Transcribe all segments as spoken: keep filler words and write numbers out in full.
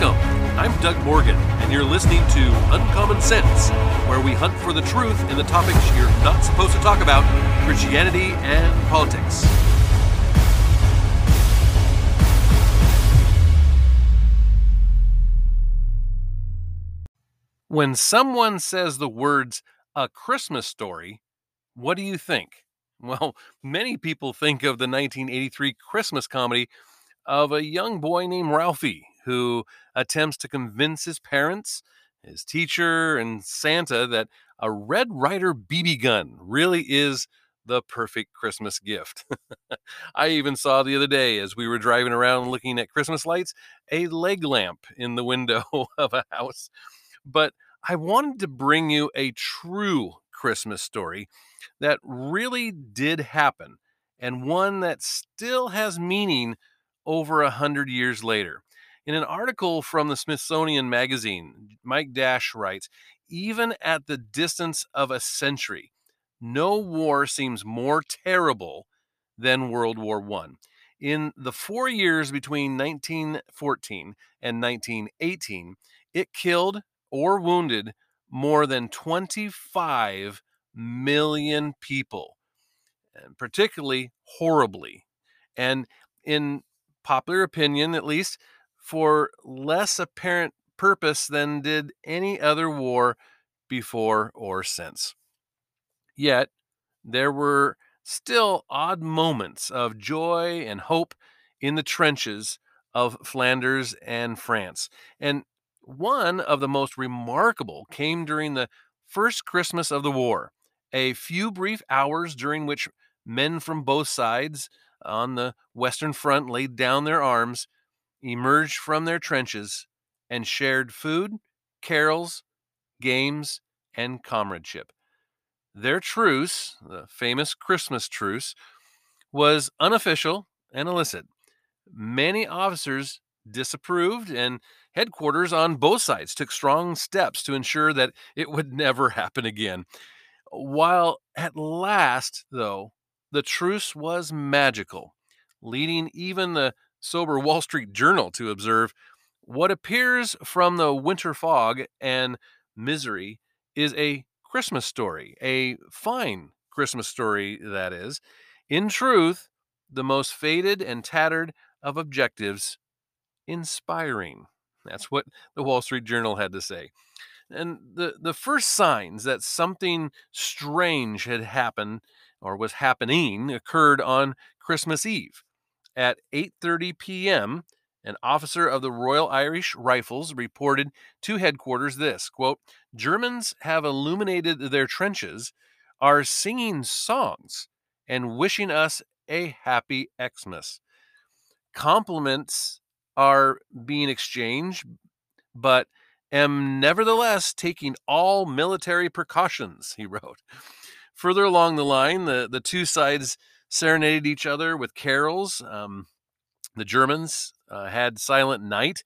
Welcome, I'm Doug Morgan, and you're listening to Uncommon Sense, where we hunt for the truth in the topics you're not supposed to talk about, Christianity and politics. When someone says the words, A Christmas Story, what do you think? Well, many people think of the nineteen eighty-three Christmas comedy of a young boy named Ralphie, who attempts to convince his parents, his teacher, and Santa that a Red Ryder B B gun really is the perfect Christmas gift. I even saw the other day, as we were driving around looking at Christmas lights, a leg lamp in the window of a house. But I wanted to bring you a true Christmas story that really did happen, and one that still has meaning over a hundred years later. In an article from the Smithsonian Magazine, Mike Dash writes, even at the distance of a century, no war seems more terrible than World War One. In the four years between nineteen fourteen and nineteen eighteen, it killed or wounded more than twenty-five million people, and particularly horribly. And in popular opinion, at least, for less apparent purpose than did any other war before or since. Yet, there were still odd moments of joy and hope in the trenches of Flanders and France. And one of the most remarkable came during the first Christmas of the war, a few brief hours during which men from both sides on the Western Front laid down their arms, emerged from their trenches, and shared food, carols, games, and comradeship. Their truce, the famous Christmas truce, was unofficial and illicit. Many officers disapproved, and headquarters on both sides took strong steps to ensure that it would never happen again. While at last, though, the truce was magical, leading even the sober Wall Street Journal to observe, what appears from the winter fog and misery is a Christmas story, a fine Christmas story, that is, in truth, the most faded and tattered of objectives, inspiring. That's what the Wall Street Journal had to say. And the, the first signs that something strange had happened or was happening occurred on Christmas Eve. At eight thirty p.m., an officer of the Royal Irish Rifles reported to headquarters this, quote, Germans have illuminated their trenches, are singing songs, and wishing us a happy Xmas. Compliments are being exchanged, but am nevertheless taking all military precautions, he wrote. Further along the line, the, the two sides serenaded each other with carols. Um, the Germans uh, had Silent Night,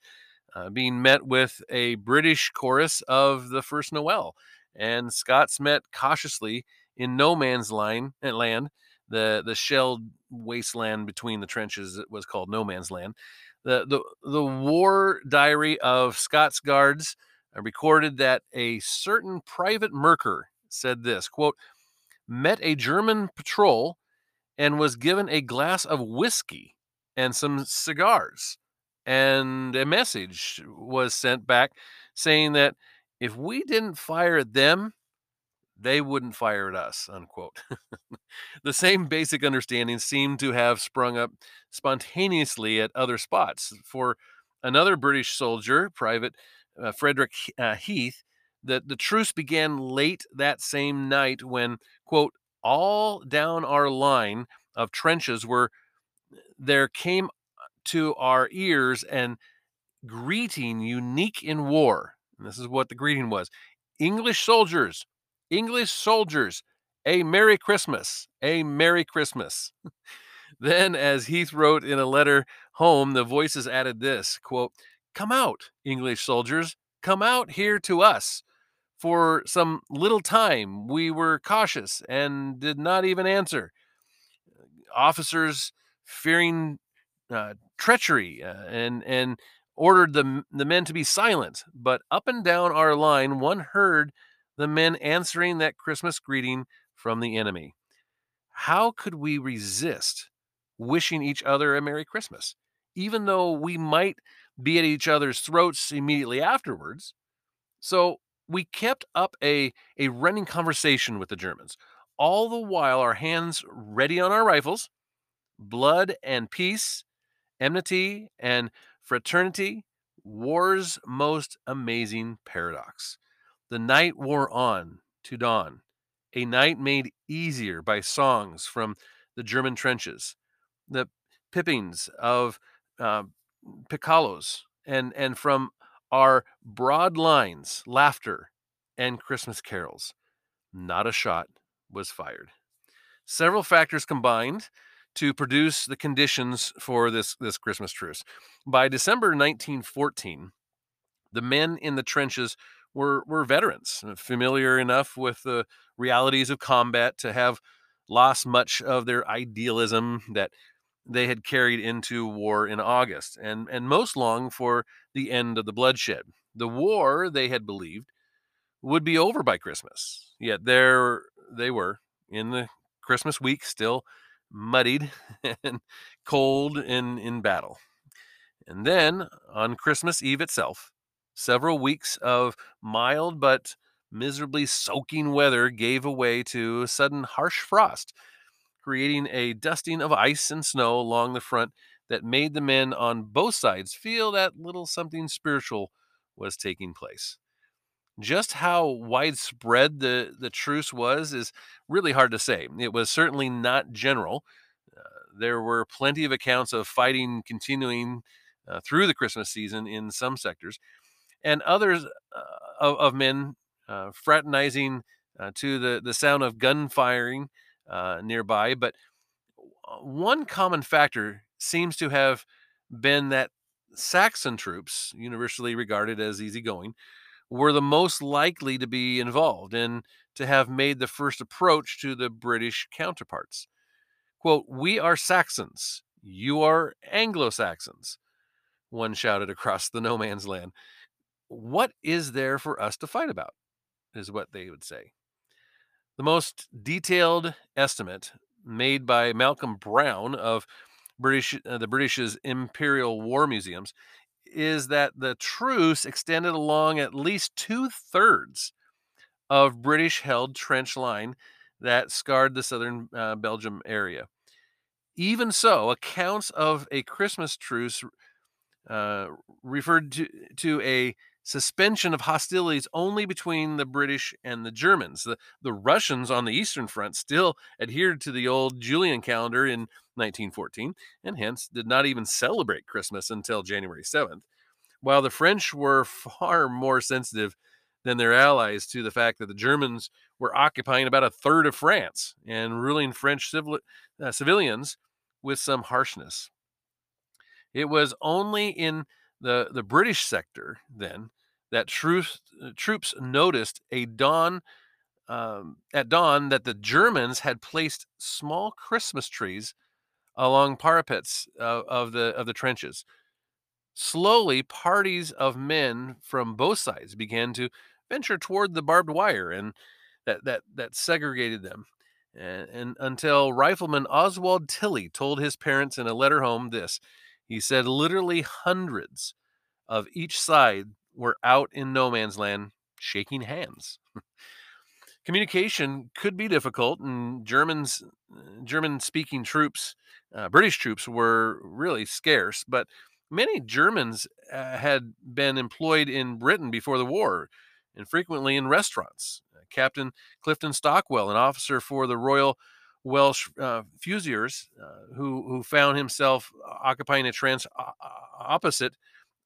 uh, being met with a British chorus of the First Noel, and Scots met cautiously in No Man's Land, the, the shelled wasteland between the trenches that was called No Man's Land. The, the, the war diary of Scots Guards recorded that a certain Private Merker said this, quote, met a German patrol and was given a glass of whiskey and some cigars. And a message was sent back saying that if we didn't fire at them, they wouldn't fire at us, unquote. The same basic understanding seemed to have sprung up spontaneously at other spots. For another British soldier, Private uh, Frederick uh, Heath, that the truce began late that same night when, quote, all down our line of trenches were, there came to our ears and greeting unique in war. And this is what the greeting was. English soldiers, English soldiers, a Merry Christmas, a Merry Christmas. Then, as Heath wrote in a letter home, the voices added this, quote, come out, English soldiers, come out here to us. For some little time, we were cautious and did not even answer. Officers fearing uh, treachery uh, and, and ordered the, the men to be silent, but up and down our line, one heard the men answering that Christmas greeting from the enemy. How could we resist wishing each other a Merry Christmas? Even though we might be at each other's throats immediately afterwards. So we kept up a, a running conversation with the Germans, all the while our hands ready on our rifles. Blood and peace, enmity and fraternity, war's most amazing paradox. The night wore on to dawn, a night made easier by songs from the German trenches, the pippings of uh, piccolos, and, and from our broad lines, laughter, and Christmas carols. Not a shot was fired. Several factors combined to produce the conditions for this, this Christmas truce. By December nineteen fourteen, the men in the trenches were, were veterans, familiar enough with the realities of combat to have lost much of their idealism that they had carried into war in August, and, and most longed for the end of the bloodshed. The war, they had believed, would be over by Christmas, yet there they were in the Christmas week still muddied and cold in, in battle. And then on Christmas Eve itself, several weeks of mild but miserably soaking weather gave way to a sudden harsh frost, creating a dusting of ice and snow along the front that made the men on both sides feel that little something spiritual was taking place. Just how widespread the, the truce was is really hard to say. It was certainly not general. Uh, there were plenty of accounts of fighting continuing uh, through the Christmas season in some sectors, and others uh, of, of men uh, fraternizing uh, to the, the sound of gun firing uh, nearby. But one common factor seems to have been that Saxon troops, universally regarded as easygoing, were the most likely to be involved and to have made the first approach to the British counterparts. Quote, "We are Saxons. You are Anglo-Saxons," one shouted across the no man's land. "What is there for us to fight about?" is what they would say. The most detailed estimate made by Malcolm Brown of British, uh, the British's Imperial War Museums is that the truce extended along at least two-thirds of British-held trench line that scarred the southern uh, Belgium area. Even so, accounts of a Christmas truce uh, referred to, to a suspension of hostilities only between the British and the Germans. The, the Russians on the Eastern Front still adhered to the old Julian calendar in nineteen fourteen, and hence did not even celebrate Christmas until January seventh, while the French were far more sensitive than their allies to the fact that the Germans were occupying about a third of France and ruling French civil, uh, civilians with some harshness. It was only in the, the British sector then that troops, troops noticed a dawn, um, at dawn that the Germans had placed small Christmas trees along parapets uh, of the of the trenches. Slowly, parties of men from both sides began to venture toward the barbed wire and that that that segregated them, and, and until rifleman Oswald Tilley told his parents in a letter home this. He said, "Literally hundreds of each side were out in no man's land shaking hands." Communication could be difficult, and Germans, German-speaking troops, uh, British troops were really scarce, but many Germans uh, had been employed in Britain before the war and frequently in restaurants. Uh, Captain Clifton Stockwell, an officer for the Royal Welsh uh, Fusiliers, uh, who, who found himself occupying a trench opposite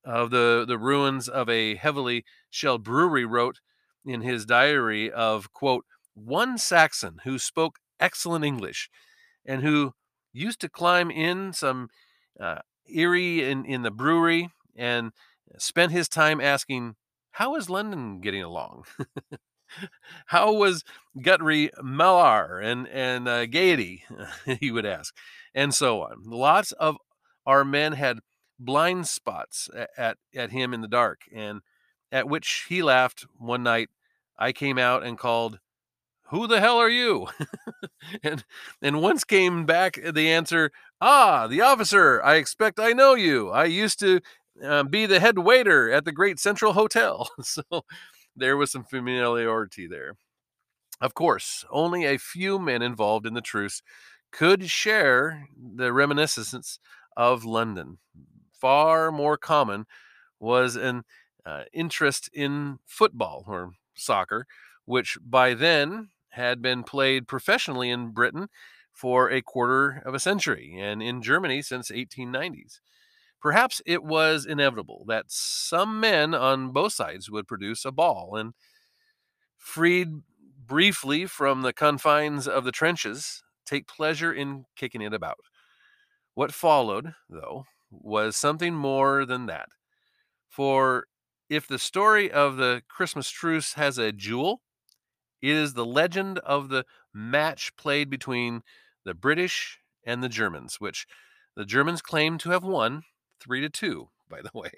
of the, the ruins of a heavily shelled brewery, wrote in his diary of, quote, "One Saxon who spoke excellent English and who used to climb in some uh, eyrie in, in the brewery and spent his time asking, 'How is London getting along?' How was Guthrie Mellar and, and uh, Gaiety?" he would ask, and so on. Lots of our men had blind spots at, at, at him in the dark, and at which he laughed. One night I came out and called, "Who the hell are you?" and and once came back the answer, "Ah, the officer, I expect I know you. I used to uh, be the head waiter at the Great Central Hotel." So there was some familiarity there. Of course, only a few men involved in the truce could share the reminiscence of London. Far more common was an uh, interest in football or soccer, which by then had been played professionally in Britain for a quarter of a century and in Germany since eighteen nineties. Perhaps it was inevitable that some men on both sides would produce a ball, and freed briefly from the confines of the trenches, take pleasure in kicking it about. What followed, though, was something more than that. For if the story of the Christmas truce has a jewel, it is the legend of the match played between the British and the Germans, which the Germans claim to have won three to two, by the way.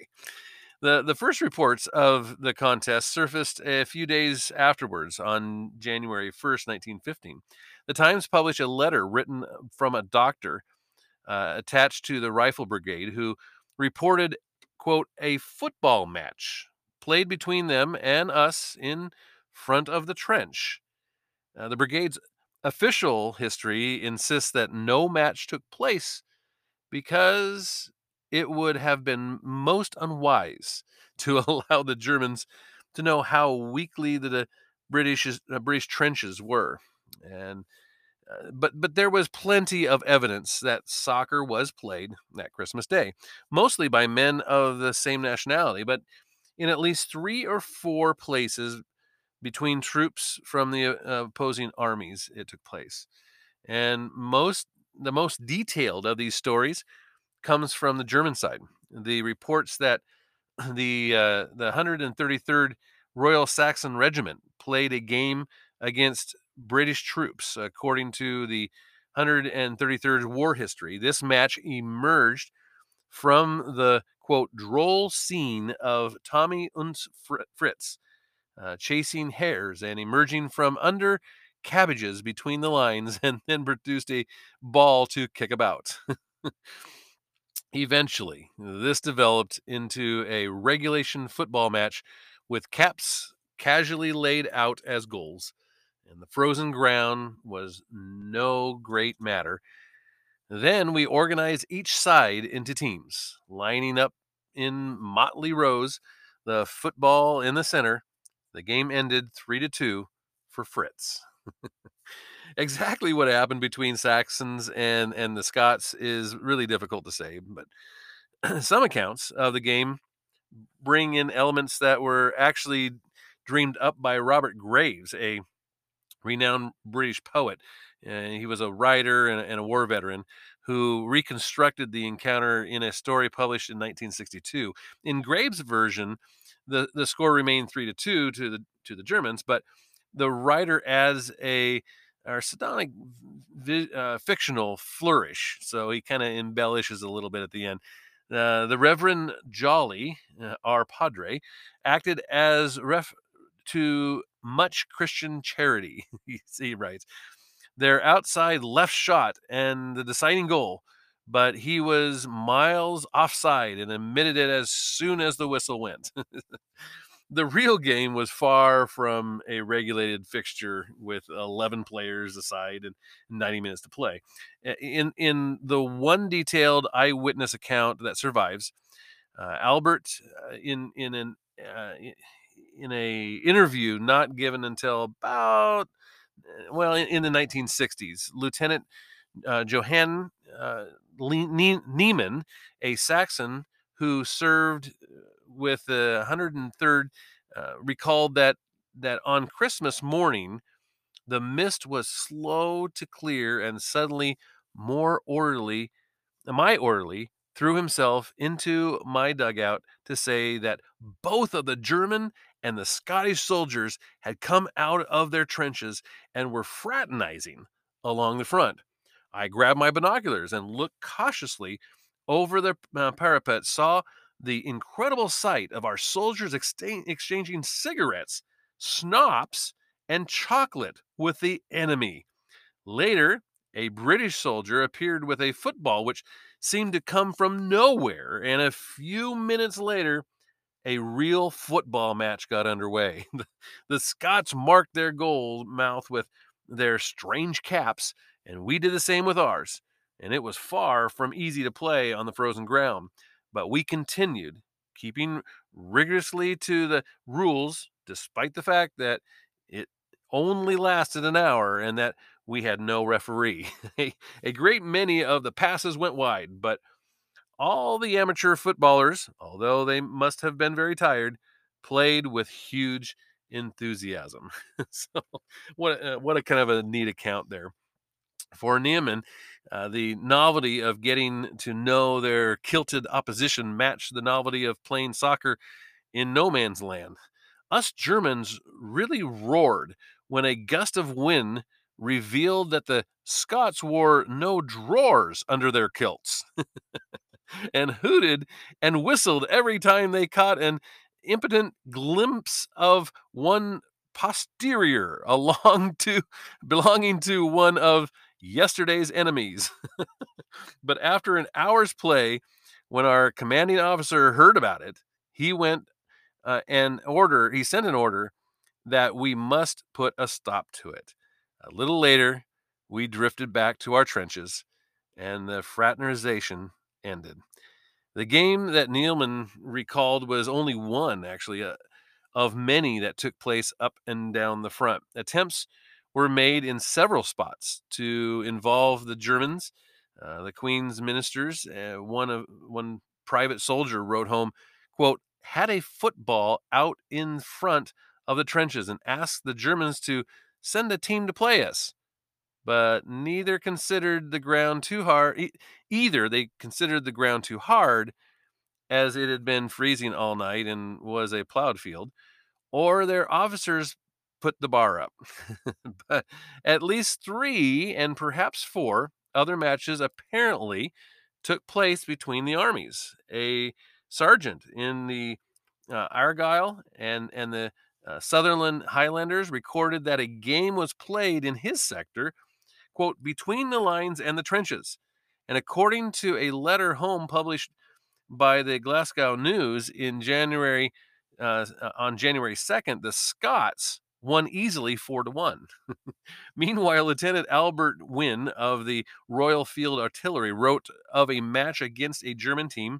The, the first reports of the contest surfaced a few days afterwards on January first, nineteen fifteen. The Times published a letter written from a doctor uh, attached to the Rifle Brigade who reported, quote, "a football match played between them and us in front of the trench." Uh, the brigade's official history insists that no match took place because it would have been most unwise to allow the Germans to know how weakly the British uh, British trenches were. And uh, but but there was plenty of evidence that soccer was played that Christmas day, mostly by men of the same nationality, but in at least three or four places between troops from the uh, opposing armies it took place. And most the most detailed of these stories comes from the German side. The reports that the uh, the one hundred thirty-third Royal Saxon Regiment played a game against British troops. According to the one hundred thirty-third War History, this match emerged from the, quote, "droll scene of Tommy und Fritz, uh, chasing hares and emerging from under cabbages between the lines, and then produced a ball to kick about." Eventually, this developed into a regulation football match with caps casually laid out as goals, and the frozen ground was no great matter. Then we organized each side into teams, lining up in motley rows, the football in the center. The game ended three to two for Fritz. Exactly what happened between Saxons and, and the Scots is really difficult to say, but some accounts of the game bring in elements that were actually dreamed up by Robert Graves, a renowned British poet. And he was a writer and, and a war veteran who reconstructed the encounter in a story published in nineteen sixty-two. In Graves' version, the, the score remained three to two to the, to the Germans, but the writer adds a Or sardonic uh, fictional flourish, so he kind of embellishes a little bit at the end. Uh, the Reverend Jolly, uh, our padre, acted as ref to much Christian charity. He writes, "Their outside left shot and the deciding goal, but he was miles offside and admitted it as soon as the whistle went." The real game was far from a regulated fixture with eleven players aside and ninety minutes to play. In, in the one detailed eyewitness account that survives, uh, Albert, uh, in, in, an, uh, in a interview not given until about, well, in, in the nineteen sixties, Lieutenant uh, Johann uh, Le- ne- Neiman, a Saxon who served with the one hundred third, uh, recalled that that on Christmas morning, the mist was slow to clear, and suddenly more orderly, my orderly threw himself into my dugout to say that both of the German and the Scottish soldiers had come out of their trenches and were fraternizing along the front. I grabbed my binoculars and looked cautiously over the uh, parapet saw the incredible sight of our soldiers ex- exchanging cigarettes, snops, and chocolate with the enemy. Later, a British soldier appeared with a football which seemed to come from nowhere, and a few minutes later, a real football match got underway. The Scots marked their goal mouth with their strange caps, and we did the same with ours, and it was far from easy to play on the frozen ground, but we continued, keeping rigorously to the rules, despite the fact that it only lasted an hour and that we had no referee. a, a great many of the passes went wide, but all the amateur footballers, although they must have been very tired, played with huge enthusiasm. So what, uh, what a kind of a neat account there. For Nieman, uh, the novelty of getting to know their kilted opposition matched the novelty of playing soccer in no man's land. Us Germans really roared when a gust of wind revealed that the Scots wore no drawers under their kilts and hooted and whistled every time they caught an impotent glimpse of one posterior along to, belonging to one of yesterday's enemies. But after an hour's play, when our commanding officer heard about it, he went uh, and order, he sent an order that we must put a stop to it. A little later, we drifted back to our trenches, and the fraternization ended. The game that Nieman recalled was only one, actually, uh, of many that took place up and down the front. Attempts were made in several spots to involve the Germans, uh, the Queen's ministers. Uh, one of one private soldier wrote home, quote, "Had a football out in front of the trenches and asked the Germans to send a team to play us, but neither considered the ground too hard. E- either they considered the ground too hard, as it had been freezing all night and was a plowed field, or their officers put the bar up." But at least three and perhaps four other matches apparently took place between the armies. A sergeant in the uh, Argyll and and the Uh, Sutherland Highlanders recorded that a game was played in his sector, quote, "between the lines and the trenches." And according to a letter home published by the Glasgow News in January, uh, on January second, the Scots won easily four to one. Meanwhile, Lieutenant Albert Wynne of the Royal Field Artillery wrote of a match against a German team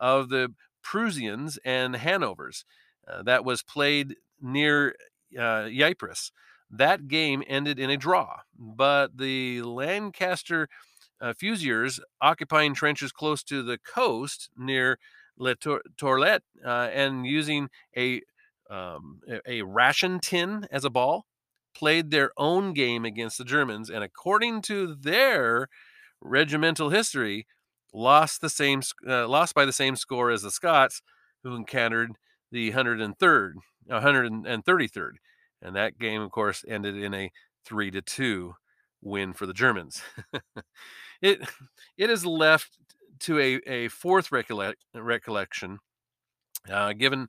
of the Prussians and Hanovers uh, that was played near uh, Ypres. That game ended in a draw, but the Lancaster uh, Fusiliers, occupying trenches close to the coast near Le Tor- Torlet uh, and using a, um, a ration tin as a ball, played their own game against the Germans, and according to their regimental history, lost the same uh, lost by the same score as the Scots, who encountered the one hundred third, one hundred thirty-third. And that game, of course, ended in a three to two win for the Germans. it it is left to a, a fourth recolle- recollection uh, given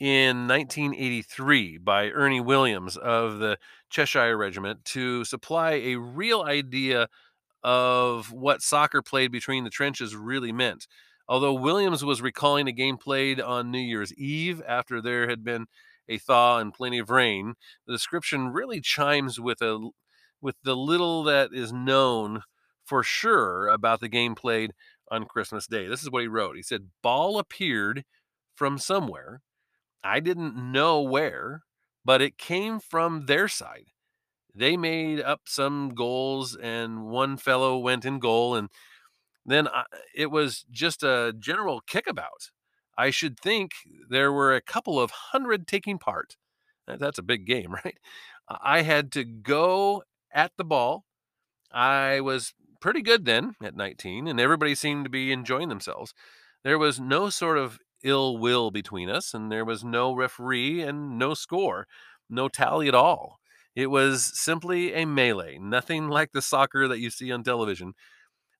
in nineteen eighty-three by Ernie Williams of the Cheshire Regiment to supply a real idea of what soccer played between the trenches really meant. Although Williams was recalling a game played on New Year's Eve after there had been a thaw and plenty of rain, the description really chimes with a with the little that is known for sure about the game played on Christmas Day. This is what he wrote. He said, "Ball appeared from somewhere. I didn't know where, but it came from their side. They made up some goals, and one fellow went in goal, and then I, it was just a general kickabout. I should think there were a couple of hundred taking part." That, that's a big game, right? "I had to go at the ball. I was pretty good then at nineteen, and everybody seemed to be enjoying themselves. There was no sort of ill will between us, and there was no referee and no score, no tally at all. It was simply a melee, nothing like the soccer that you see on television.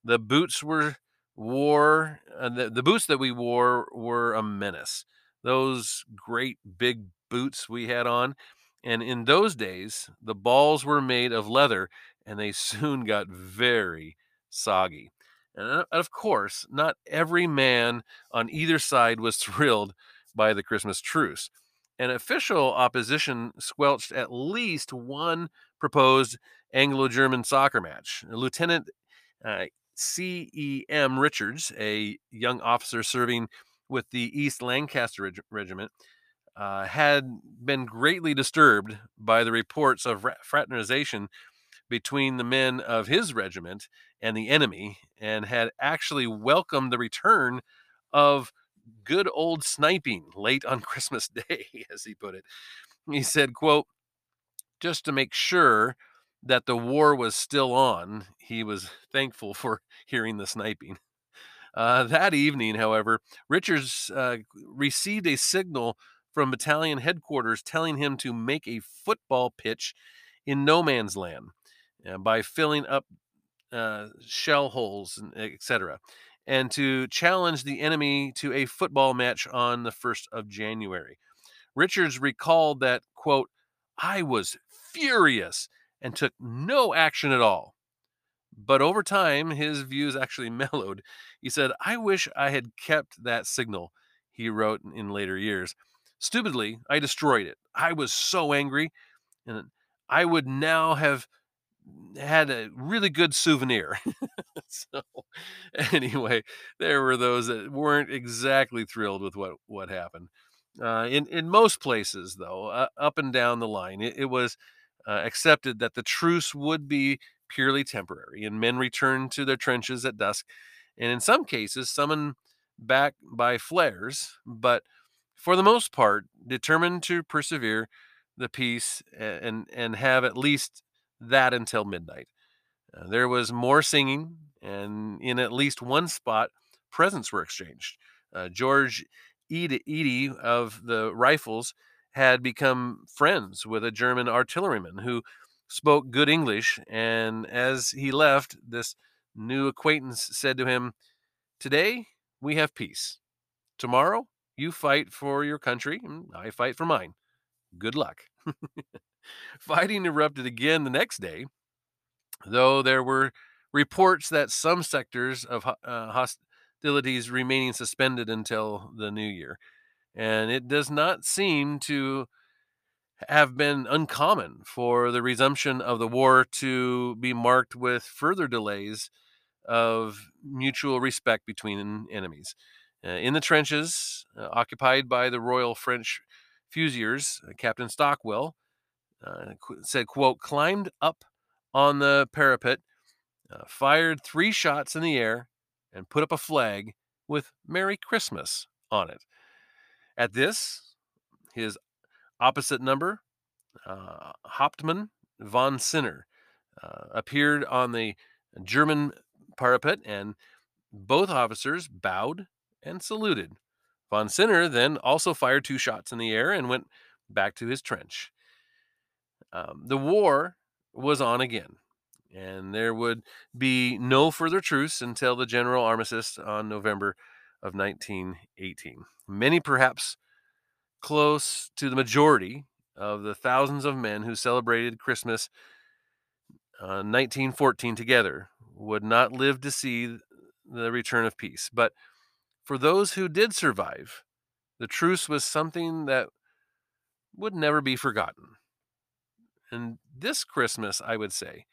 The boots were war, uh, the, the boots that we wore were a menace. Those great big boots we had on. And in those days, the balls were made of leather, and they soon got very soggy. And of course, not every man on either side was thrilled by the Christmas truce. An official opposition squelched at least one proposed Anglo-German soccer match. Lieutenant uh, C E M Richards, a young officer serving with the East Lancaster Reg- Regiment, uh, had been greatly disturbed by the reports of fraternization between the men of his regiment and the enemy, and had actually welcomed the return of good old sniping late on Christmas Day, as he put it. He said, quote, "Just to make sure that the war was still on, he was thankful for hearing the sniping." Uh, that evening, however, Richards uh, received a signal from battalion headquarters telling him to make a football pitch in no man's land uh, by filling up uh, shell holes, et cetera, and to challenge the enemy to a football match on the first of January. Richards recalled that, quote, "I was furious and took no action at all." But over time, his views actually mellowed. He said, "I wish I had kept that signal," he wrote in later years. "Stupidly, I destroyed it. I was so angry, and I would now have had a really good souvenir." So anyway, there were those that weren't exactly thrilled with what, what happened. Uh, in, in most places, though, uh, up and down the line, it, it was uh, accepted that the truce would be purely temporary, and men returned to their trenches at dusk, and in some cases summoned back by flares, but for the most part, determined to persevere the peace and, and have at least that until midnight. Uh, there was more singing, and in at least one spot, presents were exchanged. Uh, George Eadie of the Rifles had become friends with a German artilleryman who spoke good English, and as he left, this new acquaintance said to him, "Today we have peace. Tomorrow you fight for your country, and I fight for mine. Good luck." Fighting erupted again the next day, though there were reports that some sectors of uh, hostilities remaining suspended until the new year. And it does not seem to have been uncommon for the resumption of the war to be marked with further delays of mutual respect between enemies. Uh, in the trenches uh, occupied by the Royal French Fusiliers, uh, Captain Stockwell Uh, said, quote, "Climbed up on the parapet, uh, fired three shots in the air, and put up a flag with 'Merry Christmas' on it." At this, his opposite number, uh, Hauptmann von Sinner, uh, appeared on the German parapet, and both officers bowed and saluted. Von Sinner then also fired two shots in the air and went back to his trench. Um, the war was on again, and there would be no further truce until the general armistice on November of nineteen eighteen. Many, perhaps close to the majority of the thousands of men who celebrated Christmas uh, nineteen fourteen together, would not live to see the return of peace. But for those who did survive, the truce was something that would never be forgotten. And this Christmas, I would say,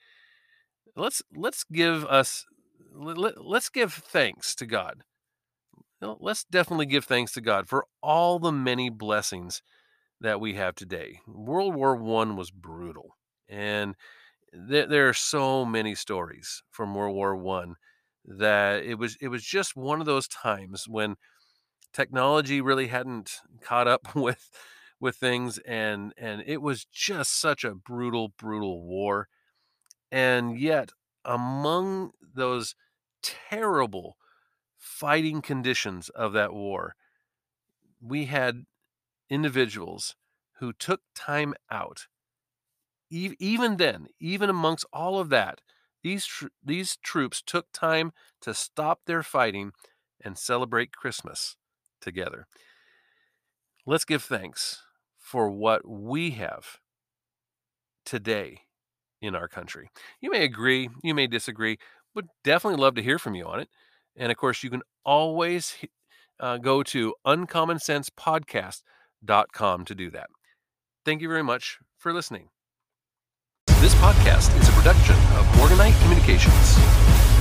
let's let's give us let, let's give thanks to God. Let's definitely give thanks to God for all the many blessings that we have today. World War One was brutal, and there, there are so many stories from World War One that it was it was just one of those times when technology really hadn't caught up with. with things, and and it was just such a brutal, brutal war. And yet, among those terrible fighting conditions of that war, we had individuals who took time out. E- even then, even amongst all of that, These, tr- these troops took time to stop their fighting and celebrate Christmas together. Let's give thanks for what we have today in our country. You may agree, you may disagree, but definitely love to hear from you on it. And of course, you can always uh, go to uncommon sense podcast dot com to do that. Thank you very much for listening. This podcast is a production of Morganite Communications.